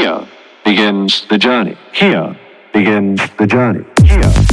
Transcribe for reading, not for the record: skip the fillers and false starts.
Here begins the journey. Here begins the journey. Here.